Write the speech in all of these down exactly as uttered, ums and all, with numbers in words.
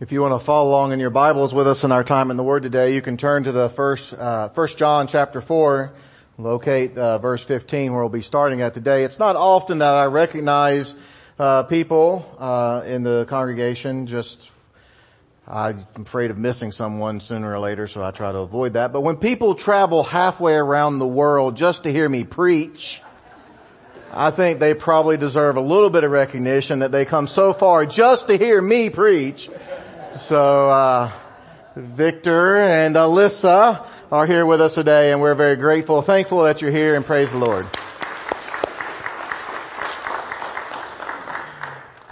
If you want to follow along in your Bibles with us in our time in the Word today, you can turn to the first, uh, First John chapter four, locate uh, verse fifteen where we'll be starting at today. It's not often that I recognize uh, people uh, in the congregation. Just I'm afraid of missing someone sooner or later, so I try to avoid that. But when people travel halfway around the world just to hear me preach, I think they probably deserve a little bit of recognition that they come so far just to hear me preach. So, uh, Victor and Alyssa are here with us today, and we're very grateful, thankful that you're here, and praise the Lord.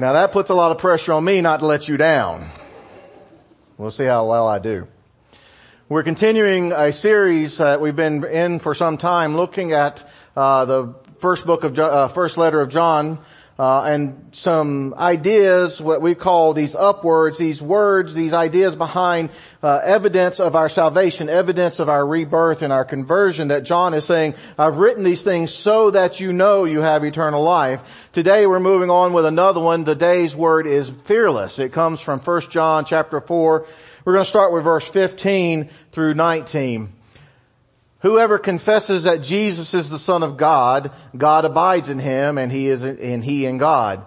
Now that puts a lot of pressure on me not to let you down. We'll see how well I do. We're continuing a series that we've been in for some time looking at, uh, the first book of, uh, first letter of John. Uh, and some ideas, what we call these upwords, these words, these ideas behind uh, evidence of our salvation, evidence of our rebirth and our conversion, that John is saying, I've written these things so that you know you have eternal life. Today we're moving on with another one. Today's word is fearless. It comes from First John chapter four. We're going to start with verse fifteen through nineteen. Whoever confesses that Jesus is the Son of God, God abides in him and he is, and he in God.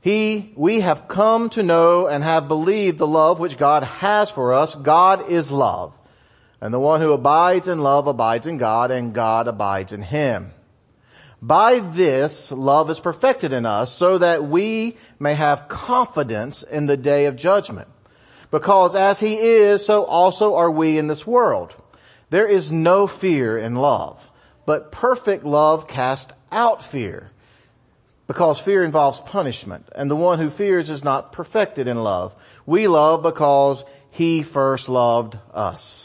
He, we have come to know and have believed the love which God has for us. God is love. And the one who abides in love abides in God and God abides in him. By this, love is perfected in us so that we may have confidence in the day of judgment. Because as he is, so also are we in this world. There is no fear in love, but perfect love casts out fear, because fear involves punishment, and the one who fears is not perfected in love. We love because he first loved us.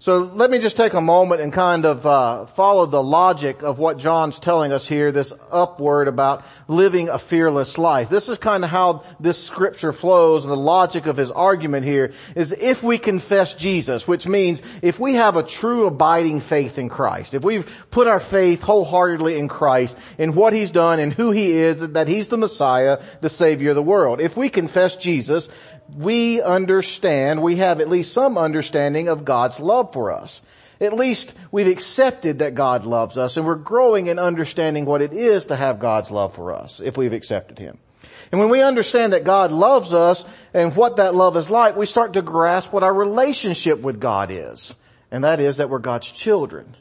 So let me just take a moment and kind of uh, follow the logic of what John's telling us here, this upward about living a fearless life. This is kind of how this scripture flows, and the logic of his argument here is if we confess Jesus, which means if we have a true abiding faith in Christ, if we've put our faith wholeheartedly in Christ, in what he's done and who he is, that he's the Messiah, the Savior of the world. If we confess Jesus, we understand, we have at least some understanding of God's love for us. At least we've accepted that God loves us, and we're growing in understanding what it is to have God's love for us if we've accepted him. And when we understand that God loves us and what that love is like, we start to grasp what our relationship with God is, and that is that we're God's children.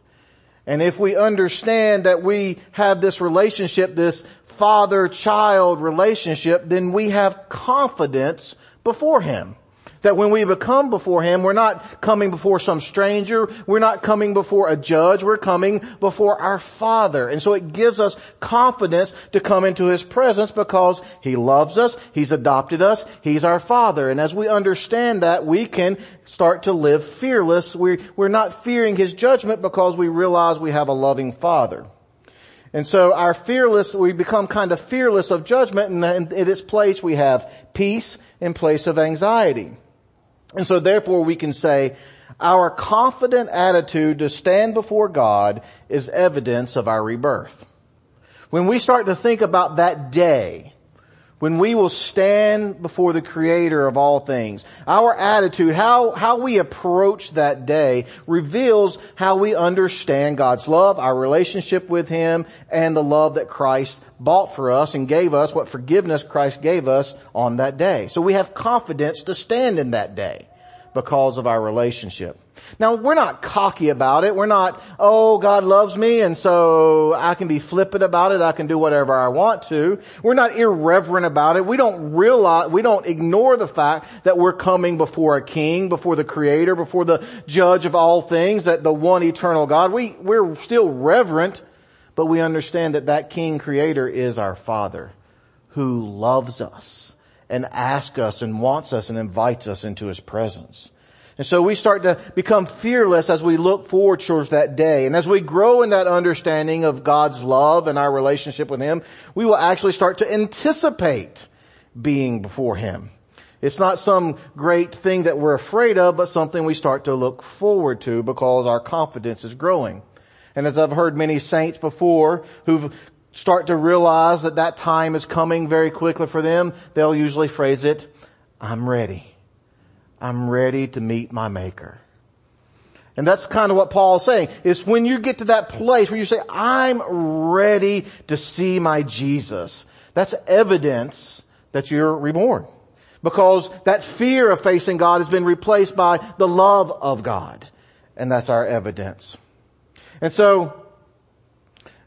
And if we understand that we have this relationship, this father-child relationship, then we have confidence before him, that when we become before him, we're not coming before some stranger, we're not coming before a judge, we're coming before our Father. And so it gives us confidence to come into his presence because he loves us, he's adopted us, he's our Father. And as we understand that, we can start to live fearless. We're, we're not fearing his judgment because we realize we have a loving Father. And so our fearless, we become kind of fearless of judgment, and in its place we have peace in place of anxiety. And so therefore we can say our confident attitude to stand before God is evidence of our rebirth. When we start to think about that day, when we will stand before the Creator of all things, our attitude, how, how we approach that day reveals how we understand God's love, our relationship with him, and the love that Christ bought for us and gave us, what forgiveness Christ gave us on that day. So we have confidence to stand in that day because of our relationship. Now, we're not cocky about it. We're not, oh, God loves me, and so I can be flippant about it. I can do whatever I want to. We're not irreverent about it. We don't realize, we don't ignore the fact that we're coming before a king, before the Creator, before the judge of all things, that the one eternal God. We, we're still reverent, but we understand that that King Creator is our Father who loves us and asks us and wants us and invites us into his presence. And so we start to become fearless as we look forward towards that day. And as we grow in that understanding of God's love and our relationship with him, we will actually start to anticipate being before him. It's not some great thing that we're afraid of, but something we start to look forward to because our confidence is growing. And as I've heard many saints before who've start to realize that that time is coming very quickly for them, they'll usually phrase it, I'm ready. I'm ready to meet my Maker. And that's kind of what Paul's saying, is when you get to that place where you say, I'm ready to see my Jesus, that's evidence that you're reborn. Because that fear of facing God has been replaced by the love of God. And that's our evidence. And so,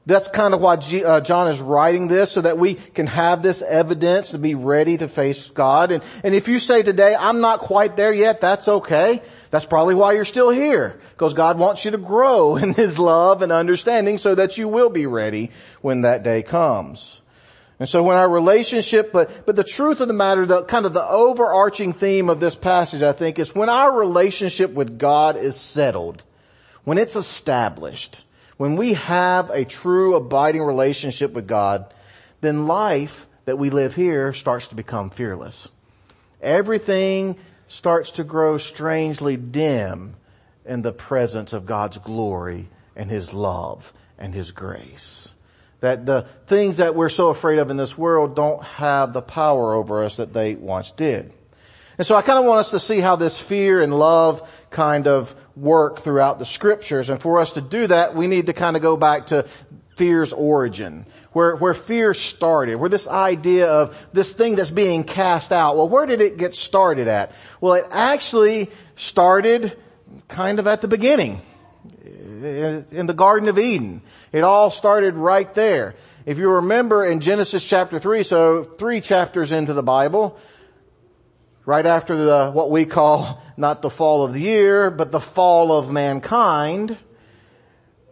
that's kind of why G, uh, John is writing this, so that we can have this evidence to be ready to face God. And, and if you say today, I'm not quite there yet, that's okay. That's probably why you're still here, because God wants you to grow in His love and understanding so that you will be ready when that day comes. And so when our relationship, but, but the truth of the matter, the kind of the overarching theme of this passage, I think, is when our relationship with God is settled, when it's established, when we have a true abiding relationship with God, then life that we live here starts to become fearless. Everything starts to grow strangely dim in the presence of God's glory and His love and His grace. That the things that we're so afraid of in this world don't have the power over us that they once did. And so I kind of want us to see how this fear and love kind of work throughout the Scriptures. And for us to do that, we need to kind of go back to fear's origin, where where fear started, where this idea of this thing that's being cast out, well, where did it get started at? Well, it actually started kind of at the beginning, in the Garden of Eden. It all started right there. If you remember in Genesis chapter three, so three chapters into the Bible, right after the, what we call not the fall of the year, but the fall of mankind,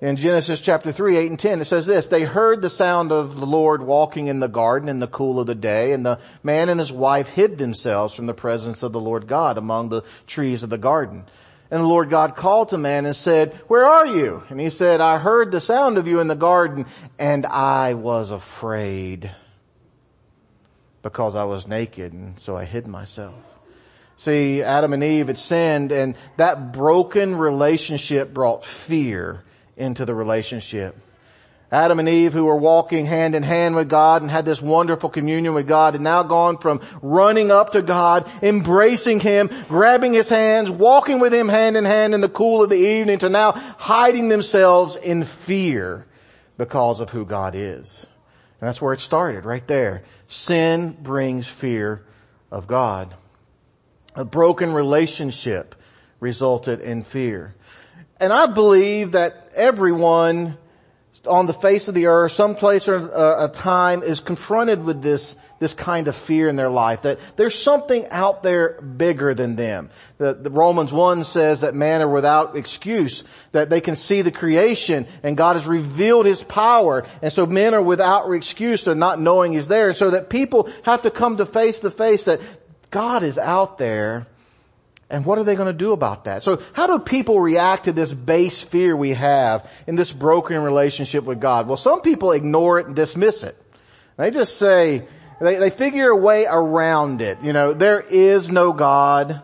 in Genesis chapter three, eight and ten, it says this: they heard the sound of the Lord walking in the garden in the cool of the day, and the man and his wife hid themselves from the presence of the Lord God among the trees of the garden. And the Lord God called to man and said, where are you? And he said, I heard the sound of you in the garden, and I was afraid, because I was naked, and so I hid myself. See, Adam and Eve had sinned, and that broken relationship brought fear into the relationship. Adam and Eve, who were walking hand in hand with God and had this wonderful communion with God, had now gone from running up to God, embracing Him, grabbing His hands, walking with Him hand in hand in the cool of the evening, to now hiding themselves in fear because of who God is. And that's where it started, right there. Sin brings fear of God. A broken relationship resulted in fear. And I believe that everyone on the face of the earth, someplace or a time, is confronted with this this kind of fear in their life, that there's something out there bigger than them. The, the Romans one says that man are without excuse, that they can see the creation and God has revealed His power. And so men are without excuse to not knowing He's there. And so that people have to come to face to face that God is out there. And what are they going to do about that? So how do people react to this base fear we have in this broken relationship with God? Well, some people ignore it and dismiss it. They just say, They, they figure a way around it. You know, there is no God.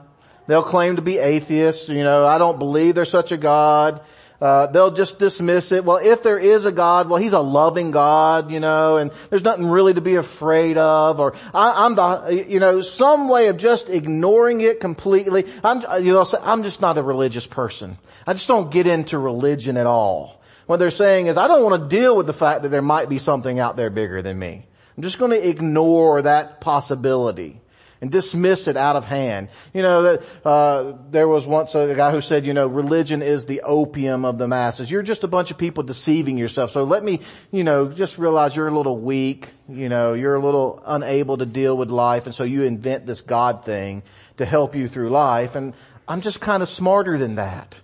They'll claim to be atheists. You know, I don't believe there's such a God. Uh, they'll just dismiss it. Well, if there is a God, well, He's a loving God, you know, and there's nothing really to be afraid of. Or I, I'm the, you know, some way of just ignoring it completely. I'm, you know, I'm just not a religious person. I just don't get into religion at all. What they're saying is, I don't want to deal with the fact that there might be something out there bigger than me. I'm just going to ignore that possibility and dismiss it out of hand. You know, that uh there was once a guy who said, you know, religion is the opium of the masses. You're just a bunch of people deceiving yourself. So let me, you know, just realize you're a little weak. You know, you're a little unable to deal with life. And so you invent this God thing to help you through life. And I'm just kind of smarter than that.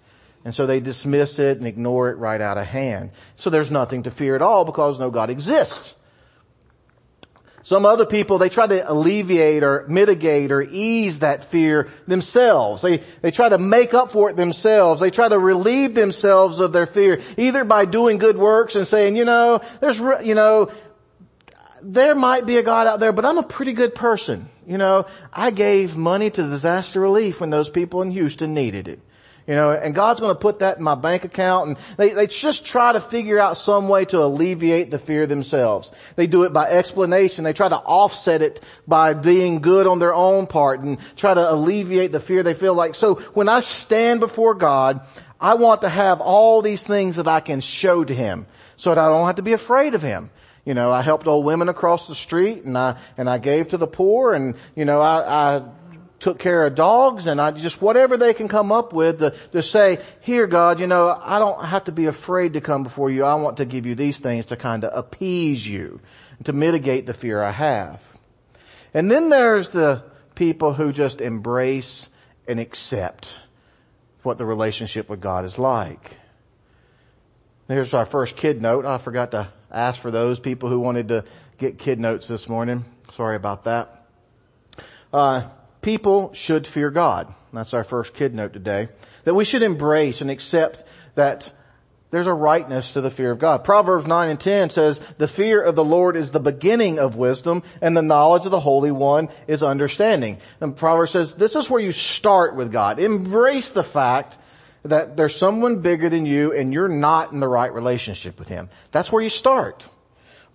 And so they dismiss it and ignore it right out of hand. So there's nothing to fear at all because no God exists. Some other people, they try to alleviate or mitigate or ease that fear themselves. They, they try to make up for it themselves. They try to relieve themselves of their fear, either by doing good works and saying, you know, there's, you know, there might be a God out there, but I'm a pretty good person. You know, I gave money to disaster relief when those people in Houston needed it. You know, and God's going to put that in my bank account. And they, they just try to figure out some way to alleviate the fear themselves. They do it by explanation. They try to offset it by being good on their own part and try to alleviate the fear they feel like. So when I stand before God, I want to have all these things that I can show to Him so that I don't have to be afraid of Him. You know, I helped old women across the street, and I, and I gave to the poor, and, you know, I, I took care of dogs, and I just, whatever they can come up with to, to say, here, God, you know, I don't have to be afraid to come before you. I want to give you these things to kind of appease you, to mitigate the fear I have. And then there's the people who just embrace and accept what the relationship with God is like. Here's our first kid note. I forgot to ask for those people who wanted to get kid notes this morning. Sorry about that. Uh, people should fear God. That's our first kid note today. That we should embrace and accept that there's a rightness to the fear of God. Proverbs nine and ten says, the fear of the Lord is the beginning of wisdom, and the knowledge of the Holy One is understanding. And Proverbs says, this is where you start with God. Embrace the fact that there's someone bigger than you and you're not in the right relationship with Him. That's where you start.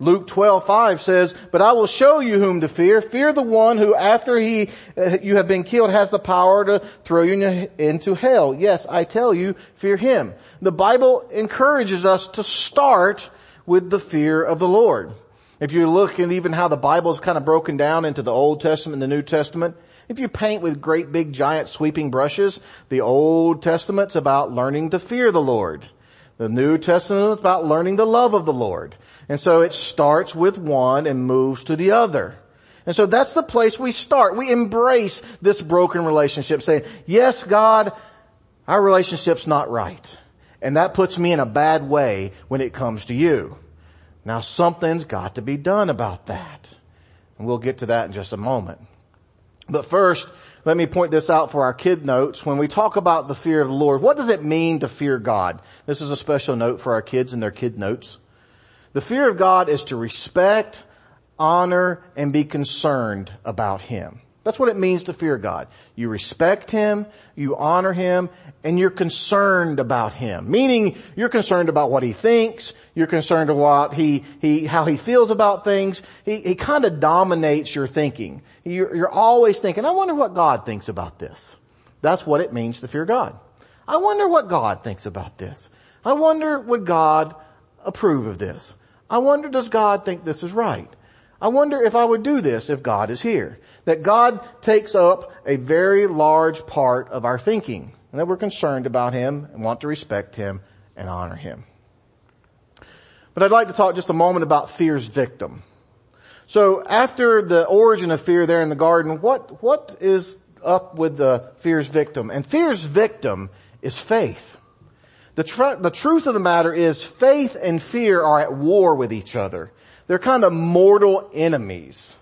Luke twelve five says, but I will show you whom to fear. Fear the one who after he uh, you have been killed has the power to throw you into hell. Yes, I tell you, fear Him. The Bible encourages us to start with the fear of the Lord. If you look at even how the Bible is kind of broken down into the Old Testament and the New Testament, if you paint with great big giant sweeping brushes, the Old Testament's about learning to fear the Lord. The New Testament's about learning the love of the Lord. And so it starts with one and moves to the other. And so that's the place we start. We embrace this broken relationship, saying, yes, God, our relationship's not right. And that puts me in a bad way when it comes to you. Now something's got to be done about that. And we'll get to that in just a moment. But first, let me point this out for our kid notes. When we talk about the fear of the Lord, what does it mean to fear God? This is a special note for our kids and their kid notes. The fear of God is to respect, honor, and be concerned about Him. That's what it means to fear God. You respect Him, you honor Him, and you're concerned about Him. Meaning, you're concerned about what He thinks, you're concerned about he, he, how He feels about things. He, he kind of dominates your thinking. You're, you're always thinking, I wonder what God thinks about this. That's what it means to fear God. I wonder what God thinks about this. I wonder, would God approve of this? I wonder, does God think this is right? I wonder if I would do this if God is here. That God takes up a very large part of our thinking, and that we're concerned about Him and want to respect Him and honor Him. But I'd like to talk just a moment about fear's victim. So after the origin of fear there in the garden, what, what is up with the fear's victim? And fear's victim is faith. The, tr- the truth of the matter is faith and fear are at war with each other. They're kind of mortal enemies.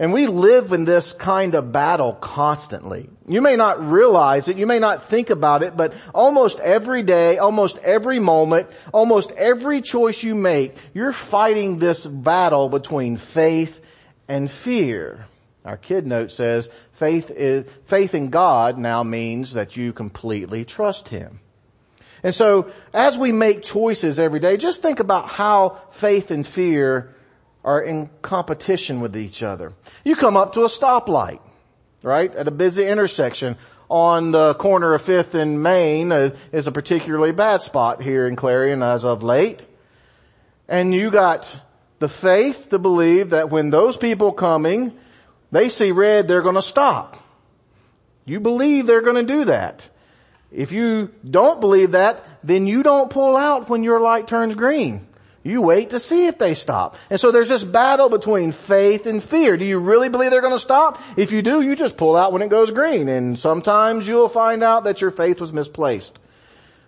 And we live in this kind of battle constantly. You may not realize it, you may not think about it, but almost every day, almost every moment, almost every choice you make, you're fighting this battle between faith and fear. Our kid note says, faith is, faith in God now means that you completely trust Him. And so, as we make choices every day, just think about how faith and fear are in competition with each other. You come up to a stoplight, right, at a busy intersection on the corner of fifth and Main uh, is a particularly bad spot here in Clarion as of late. And you got the faith to believe that when those people coming, they see red, they're going to stop. You believe they're going to do that. If you don't believe that, then you don't pull out when your light turns green. You wait to see if they stop. And so there's this battle between faith and fear. Do you really believe they're going to stop? If you do, you just pull out when it goes green. And sometimes you'll find out that your faith was misplaced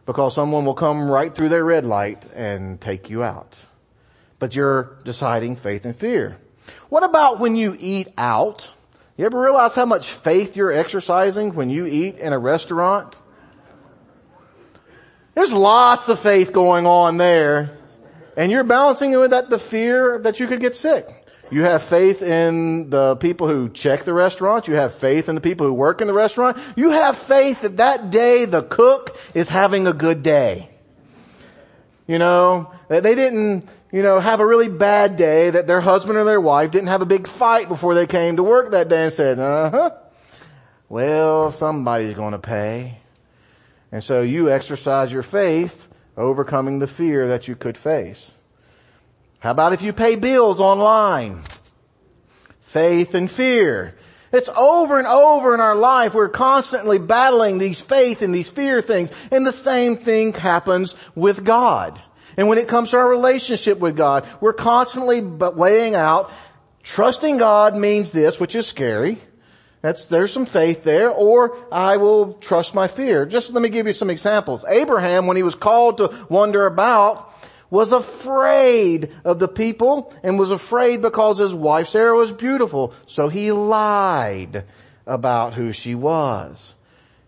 because someone will come right through their red light and take you out. But you're deciding faith and fear. What about when you eat out? You ever realize how much faith you're exercising when you eat in a restaurant? There's lots of faith going on there, and you're balancing it with that, the fear that you could get sick. You have faith in the people who check the restaurant. You have faith in the people who work in the restaurant. You have faith that that day the cook is having a good day. You know, that they didn't, you know, have a really bad day, that their husband or their wife didn't have a big fight before they came to work that day and said, uh-huh, well, somebody's going to pay. And so you exercise your faith, overcoming the fear that you could face. How about if you pay bills online? Faith and fear. It's over and over in our life. We're constantly battling these faith and these fear things. And the same thing happens with God. And when it comes to our relationship with God, we're constantly weighing out, trusting God means this, which is scary. That's, there's some faith there, or I will trust my fear. Just let me give you some examples. Abraham, when he was called to wander about, was afraid of the people and was afraid because his wife Sarah was beautiful. So he lied about who she was.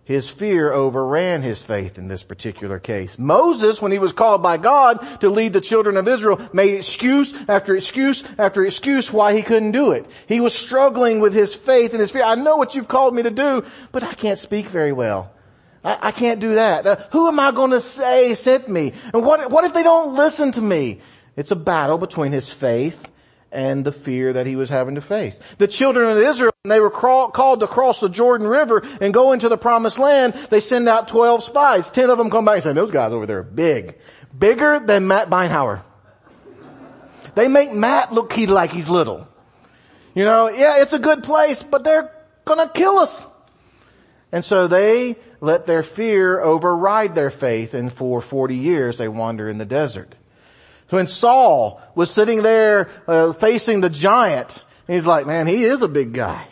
His fear overran his faith in this particular case. Moses, when he was called by God to lead the children of Israel, made excuse after excuse after excuse why he couldn't do it. He was struggling with his faith and his fear. I know what you've called me to do, but I can't speak very well. I, I can't do that. Uh, who am I going to say sent me? And what, what if they don't listen to me? It's a battle between his faith and the fear that he was having to face. The children of Israel, when they were craw- called to cross the Jordan River and go into the promised land, they send out twelve spies. ten of them come back and say, those guys over there are big. Bigger than Matt Beinhauer. They make Matt look he, like he's little. You know, yeah, it's a good place, but they're gonna kill us. And so they let their fear override their faith, and for forty years they wander in the desert. So when Saul was sitting there uh, facing the giant, he's like, man, he is a big guy.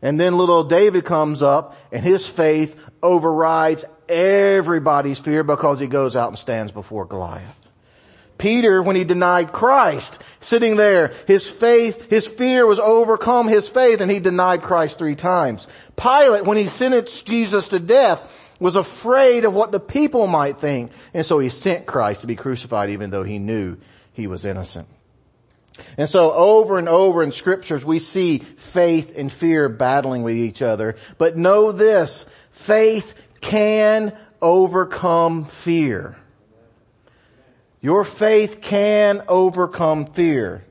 And then little David comes up, and his faith overrides everybody's fear because he goes out and stands before Goliath. Peter, when he denied Christ, sitting there, his faith, his fear was overcome his faith, and he denied Christ three times. Pilate, when he sentenced Jesus to death, was afraid of what the people might think, and so he sent Christ to be crucified even though he knew he was innocent. And so over and over in scriptures, we see faith and fear battling with each other. But know this, faith can overcome fear. Your faith can overcome fear.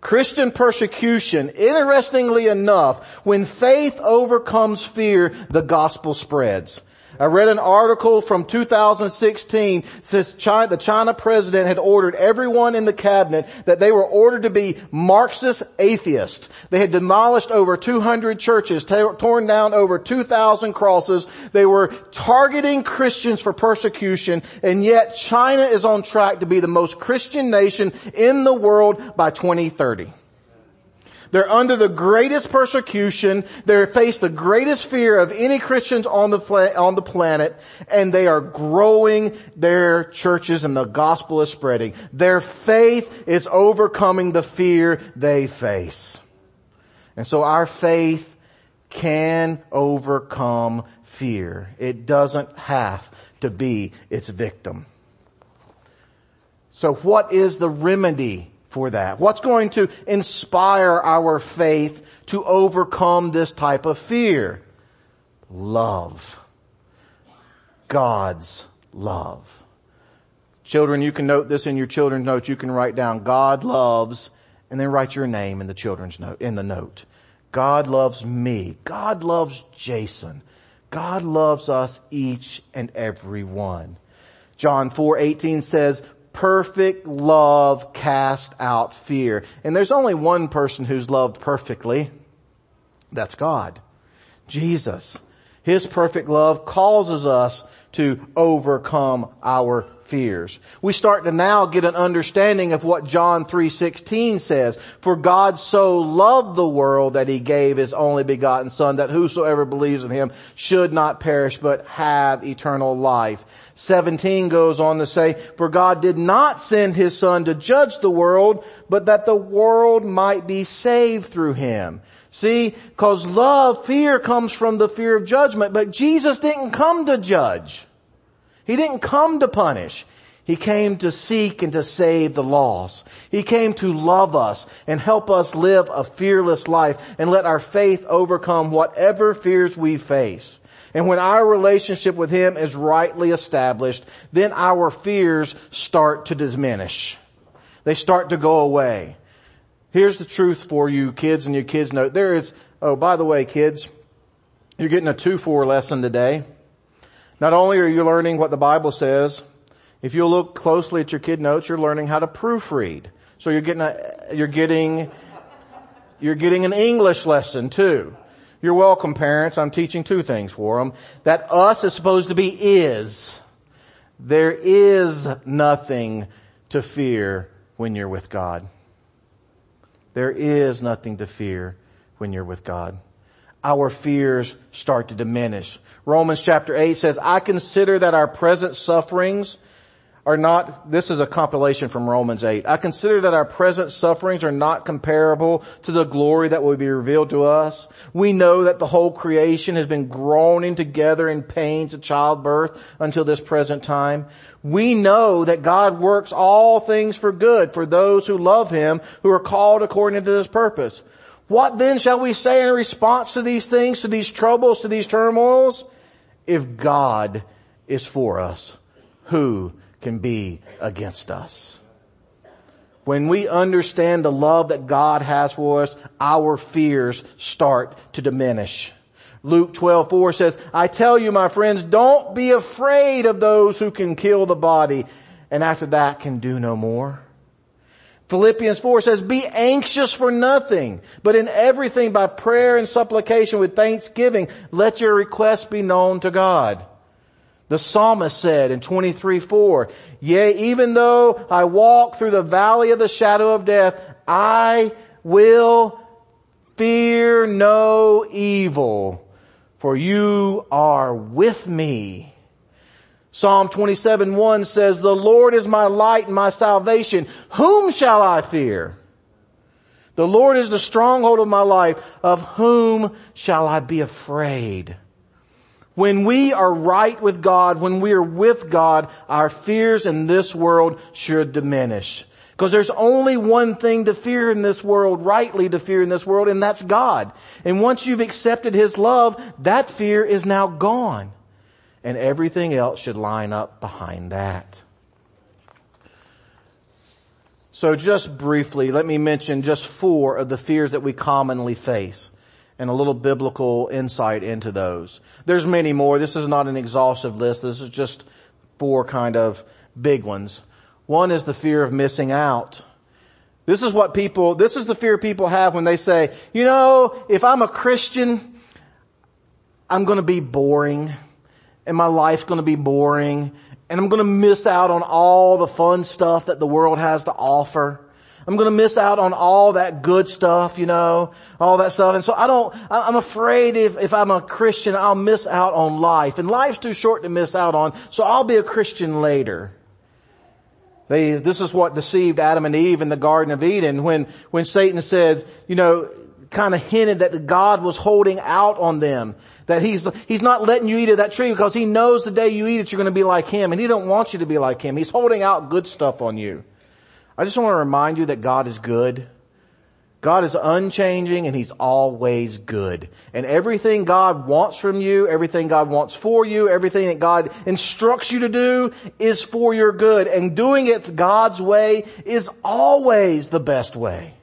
Christian persecution, interestingly enough, when faith overcomes fear, the gospel spreads. I read an article from two thousand sixteen says China, the China president had ordered everyone in the cabinet that they were ordered to be Marxist atheists. They had demolished over two hundred churches, t- torn down over two thousand crosses. They were targeting Christians for persecution, and yet China is on track to be the most Christian nation in the world by twenty thirty. They're under the greatest persecution. They face the greatest fear of any Christians on the fl- on the planet, and they are growing their churches, and the gospel is spreading. Their faith is overcoming the fear they face. And so our faith can overcome fear. It doesn't have to be its victim. So what is the remedy for that? What's going to inspire our faith to overcome this type of fear? Love. God's love. Children, you can note this in your children's notes. You can write down God loves, and then write your name in the children's note, in the note. God loves me. God loves Jason. God loves us each and every one. John four eighteen says, perfect love casts out fear. And there's only one person who's loved perfectly. That's God. Jesus. His perfect love causes us to overcome our fears. We start to now get an understanding of what John three sixteen says. For God so loved the world that he gave his only begotten son, that whosoever believes in him should not perish but have eternal life. seventeen goes on to say, for God did not send his son to judge the world, but that the world might be saved through him. See, because love, fear comes from the fear of judgment, but Jesus didn't come to judge. He didn't come to punish. He came to seek and to save the lost. He came to love us and help us live a fearless life and let our faith overcome whatever fears we face. And when our relationship with Him is rightly established, then our fears start to diminish. They start to go away. Here's the truth for you kids and your kids' note. There is, oh, by the way, kids, you're getting a two-four lesson today. Not only are you learning what the Bible says, if you look closely at your kid notes, you're learning how to proofread. So you're getting a, you're getting, you're getting an English lesson too. You're welcome, parents. I'm teaching two things for them. That us is supposed to be is. There is nothing to fear when you're with God. There is nothing to fear when you're with God. Our fears start to diminish. Romans chapter eight says, I consider that our present sufferings are not, this is a compilation from Romans eight. I consider that our present sufferings are not comparable to the glory that will be revealed to us. We know that the whole creation has been groaning together in pains of childbirth until this present time. We know that God works all things for good for those who love Him, who are called according to His purpose. What then shall we say in response to these things, to these troubles, to these turmoils? If God is for us, who can be against us? When we understand the love that God has for us, our fears start to diminish. Luke twelve four says, I tell you, my friends, don't be afraid of those who can kill the body, and after that can do no more. Philippians four says, be anxious for nothing, but in everything by prayer and supplication with thanksgiving, let your requests be known to God. The psalmist said in twenty-three four, yea, even though I walk through the valley of the shadow of death, I will fear no evil, for you are with me. Psalm twenty-seven one says, the Lord is my light and my salvation. Whom shall I fear? The Lord is the stronghold of my life. Of whom shall I be afraid? When we are right with God, when we are with God, our fears in this world should diminish. Because there's only one thing to fear in this world, rightly to fear in this world, and that's God. And once you've accepted His love, that fear is now gone. And everything else should line up behind that. So just briefly, let me mention just four of the fears that we commonly face, and a little biblical insight into those. There's many more. This is not an exhaustive list. This is just four kind of big ones. One is the fear of missing out. This is what people, this is the fear people have when they say, you know, if I'm a Christian, I'm going to be boring, and my life's going to be boring, and I'm going to miss out on all the fun stuff that the world has to offer. I'm going to miss out on all that good stuff, you know, all that stuff. And so I don't, I'm afraid if, if I'm a Christian, I'll miss out on life. And life's too short to miss out on, so I'll be a Christian later. They, this is what deceived Adam and Eve in the Garden of Eden when, when Satan said, you know, kind of hinted that God was holding out on them, that he's, he's not letting you eat of that tree because he knows the day you eat it, you're going to be like him, and he don't want you to be like him. He's holding out good stuff on you. I just want to remind you that God is good. God is unchanging, and He's always good. And everything God wants from you, everything God wants for you, everything that God instructs you to do is for your good. And doing it God's way is always the best way.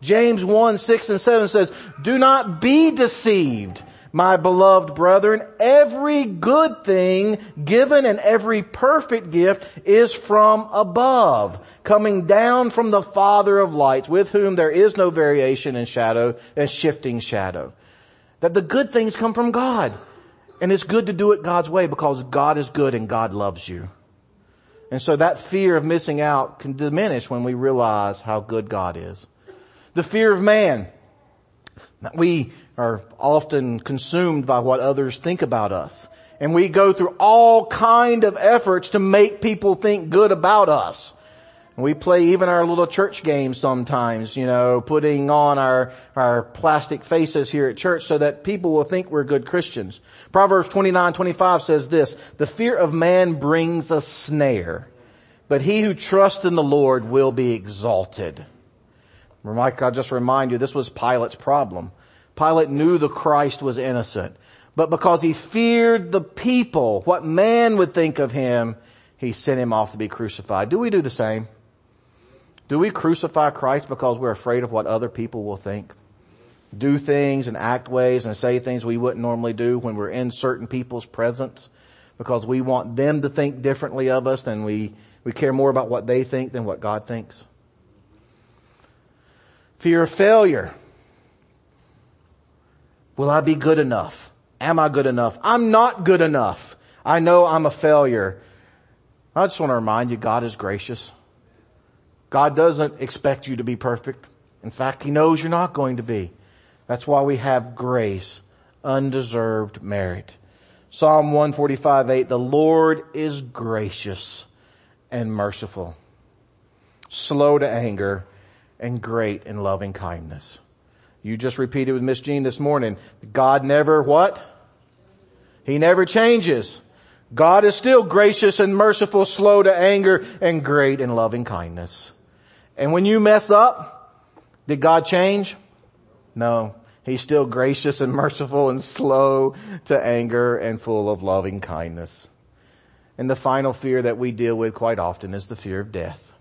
James one six and seven says, do not be deceived, my beloved brethren, every good thing given and every perfect gift is from above, coming down from the Father of lights, with whom there is no variation and shadow and shifting shadow. That the good things come from God. And it's good to do it God's way because God is good and God loves you. And so that fear of missing out can diminish when we realize how good God is. The fear of man. We are often consumed by what others think about us. And we go through all kind of efforts to make people think good about us. And we play even our little church games sometimes, you know, putting on our, our plastic faces here at church so that people will think we're good Christians. Proverbs twenty-nine twenty-five says this, the fear of man brings a snare, But he who trusts in the Lord will be exalted. Mike, I'll just remind you, this was Pilate's problem. Pilate knew the Christ was innocent. But because he feared the people, what man would think of him, he sent him off to be crucified. Do we do the same? Do we crucify Christ because we're afraid of what other people will think? Do things and act ways and say things we wouldn't normally do when we're in certain people's presence because we want them to think differently of us, and we, we care more about what they think than what God thinks. Fear of failure. Will I be good enough? Am I good enough? I'm not good enough. I know I'm a failure. I just want to remind you, God is gracious. God doesn't expect you to be perfect. In fact, He knows you're not going to be. That's why we have grace, undeserved merit. Psalm one forty-five eight, the Lord is gracious and merciful, slow to anger, and great in loving kindness. You just repeated with Miss Jean this morning, God never what? He never changes. God is still gracious and merciful, slow to anger, and great in loving kindness. And when you mess up, did God change? No. He's still gracious and merciful and slow to anger and full of loving kindness. And the final fear that we deal with quite often is the fear of death.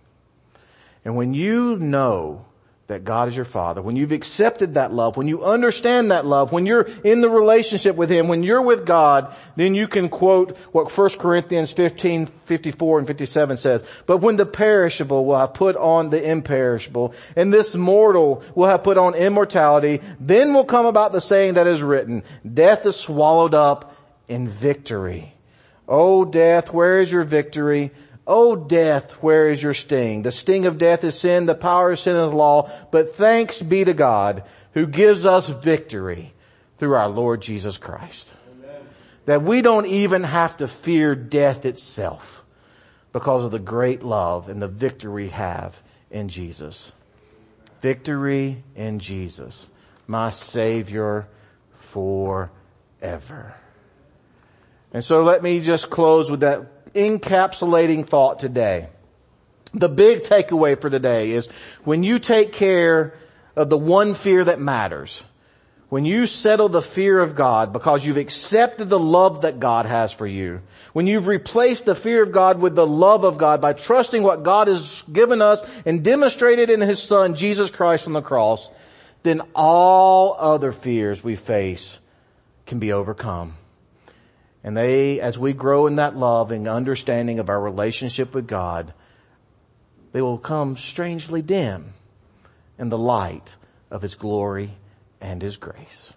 And when you know that God is your Father, when you've accepted that love, when you understand that love, when you're in the relationship with Him, when you're with God, then you can quote what First Corinthians fifteen fifty-four and fifty-seven says. But when the perishable will have put on the imperishable, and this mortal will have put on immortality, then will come about the saying that is written, death is swallowed up in victory. O death, where is your victory? O death, where is your sting? The sting of death is sin, the power of sin is law, but thanks be to God who gives us victory through our Lord Jesus Christ. Amen. That we don't even have to fear death itself because of the great love and the victory we have in Jesus. Victory in Jesus, my Savior forever. And so let me just close with that encapsulating thought today. The big takeaway for today is when you take care of the one fear that matters, when you settle the fear of God because you've accepted the love that God has for you, when you've replaced the fear of God with the love of God by trusting what God has given us and demonstrated in His Son, Jesus Christ on the cross, then all other fears we face can be overcome. And they, as we grow in that love and understanding of our relationship with God, they will come strangely dim in the light of His glory and His grace.